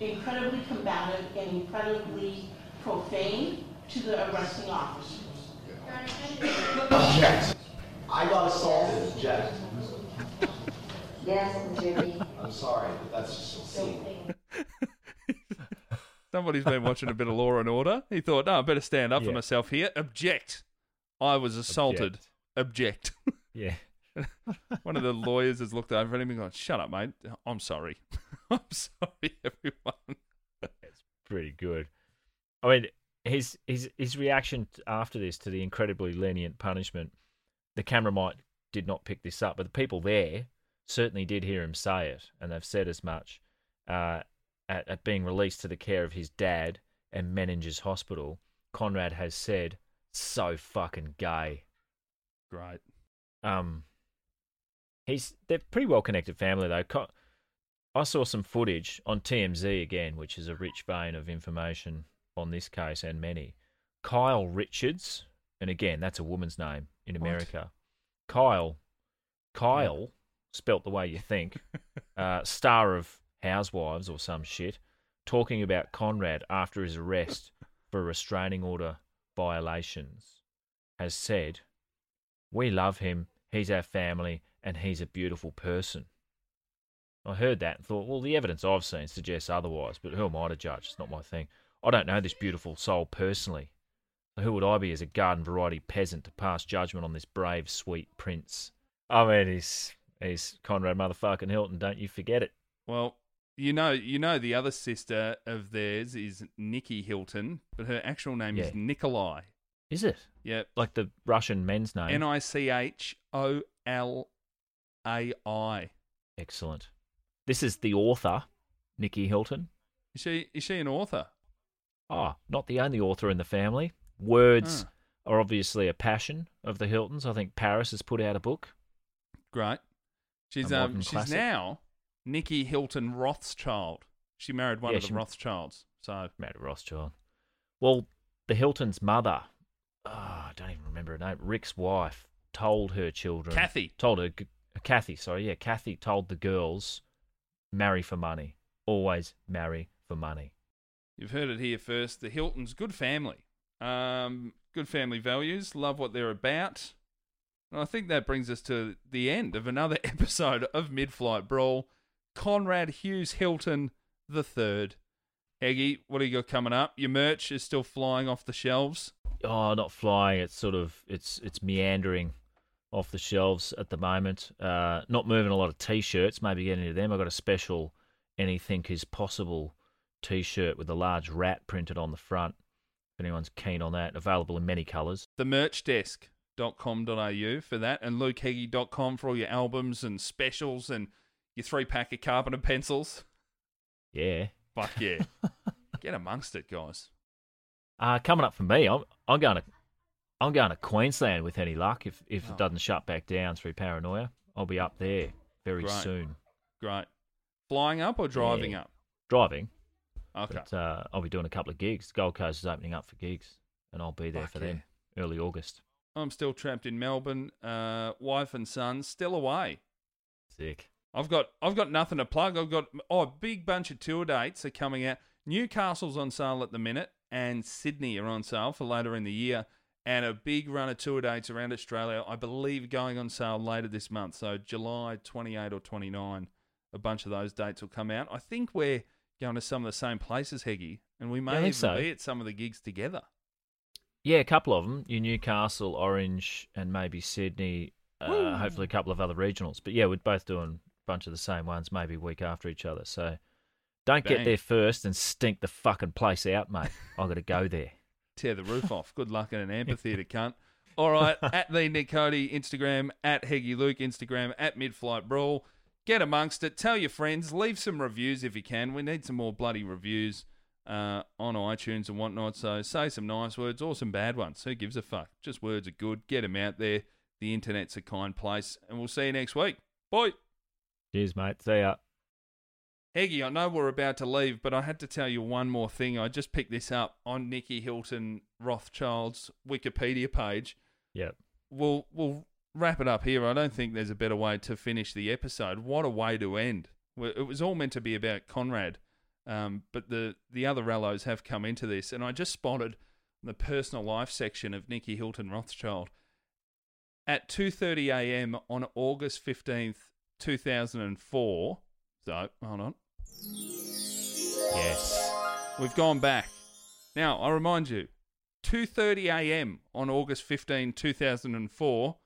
incredibly combative and incredibly profane to the arresting officers." "Object. I got assaulted. Object." "Yes, Jimmy. I'm sorry, but that's just obscene." Somebody's been watching a bit of Law and Order. He thought, "No, I better stand up for myself here. Object. I was assaulted. Object." Yeah. One of the lawyers has looked over at him and gone, "Shut up, mate. I'm sorry. I'm sorry, everyone." It's pretty good. I mean, his reaction after this to the incredibly lenient punishment, the camera might did not pick this up, but the people there certainly did hear him say it, and they've said as much. At being released to the care of his dad and Menninger Hospital, Conrad has said, "So fucking gay." Great. They're pretty well connected family though. I saw some footage on TMZ again, which is a rich vein of information on this case and many. Kyle Richards, and again that's a woman's name in America. What? Kyle, spelt the way you think, star of Housewives or some shit, talking about Conrad after his arrest for restraining order violations, has said, "We love him, he's our family, and he's a beautiful person." I heard that and thought, well, the evidence I've seen suggests otherwise, but who am I to judge? It's not my thing. I don't know this beautiful soul personally. So who would I be as a garden variety peasant to pass judgment on this brave, sweet prince? I mean, he's... He's Conrad motherfucking Hilton. Don't you forget it. Well, you know, the other sister of theirs is Nikki Hilton, but her actual name is Nikolai. Is it? Yeah. Like the Russian men's name. Nicholai. Excellent. This is the author, Nikki Hilton. Is she an author? Oh, not the only author in the family. Words are obviously a passion of the Hiltons. I think Paris has put out a book. Great. She's now Nikki Hilton Rothschild. She married one of the Rothschilds. So married a Rothschild. Well, the Hilton's mother, I don't even remember her name, Rick's wife, told her children. Kathy told the girls, marry for money. Always marry for money. You've heard it here first. The Hiltons, good family. Good family values. Love what they're about. And I think that brings us to the end of another episode of Mid-Flight Brawl. Conrad Hughes Hilton III. Eggie, what do you got coming up? Your merch is still flying off the shelves. Oh, not flying. It's sort of it's meandering off the shelves at the moment. Not moving a lot of T-shirts. Maybe getting into them. I've got a special Anything Is Possible T-shirt with a large rat printed on the front. If anyone's keen on that, available in many colours. themerchdesk.com.au for that, and lukeheggy.com for all your albums and specials and your 3-pack of carpenter pencils. Yeah. Fuck yeah. Get amongst it, guys. Coming up for me, I'm going to Queensland with any luck if it doesn't shut back down through paranoia. I'll be up there very soon. Great. Flying up or driving up? Driving. Okay. But, I'll be doing a couple of gigs. Gold Coast is opening up for gigs, and I'll be there for them early August. I'm still trapped in Melbourne. Wife and son still away. Sick. I've got nothing to plug. I've got a big bunch of tour dates are coming out. Newcastle's on sale at the minute, and Sydney are on sale for later in the year, and a big run of tour dates around Australia. I believe going on sale later this month, so July 28 or 29. A bunch of those dates will come out. I think we're going to some of the same places, Heggy, and we may be at some of the gigs together. Yeah, a couple of them. Your Newcastle, Orange, and maybe Sydney. Hopefully a couple of other regionals. But yeah, we're both doing a bunch of the same ones, maybe a week after each other. So don't get there first and stink the fucking place out, mate. I've got to go there. Tear the roof off. Good luck in an amphitheatre, cunt. All right, at the Nick Cody, Instagram, at Heggy Luke, Instagram, at Midflight Brawl. Get amongst it. Tell your friends. Leave some reviews if you can. We need some more bloody reviews on iTunes and whatnot. So say some nice words or some bad ones. Who gives a fuck? Just words are good. Get them out there. The internet's a kind place. And we'll see you next week. Bye. Cheers, mate. See ya. Heggy, I know we're about to leave, but I had to tell you one more thing. I just picked this up on Nikki Hilton Rothschild's Wikipedia page. Yep. We'll wrap it up here. I don't think there's a better way to finish the episode. What a way to end. It was all meant to be about Conrad, but the other Rallos have come into this, and I just spotted the personal life section of Nikki Hilton Rothschild. At 2:30 a.m. on August 15th, 2004, so, hold on. Yes. We've gone back. Now, I remind you, 2:30 a.m. on August 15, 2004,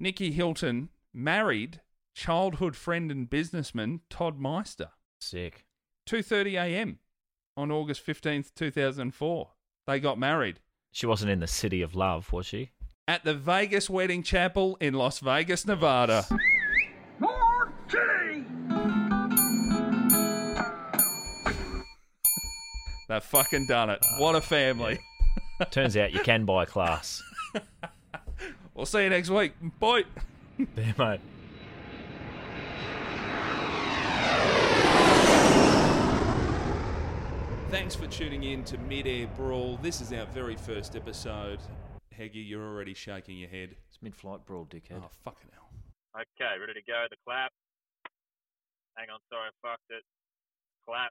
Nikki Hilton married childhood friend and businessman Todd Meister. Sick. 2:30 a.m. on August 15th, 2004. They got married. She wasn't in the city of love, was she? At the Vegas Wedding Chapel in Las Vegas, Nevada. More tea! They've fucking done it. What a family. Yeah. Turns out you can buy class. We'll see you next week. Bye. There, mate. Thanks for tuning in to Mid-Air Brawl. This is our very first episode. Heggy, you're already shaking your head. It's Mid-Flight Brawl, dickhead. Oh, fucking hell. Okay, ready to go. The clap. Hang on, sorry, I fucked it. Clap.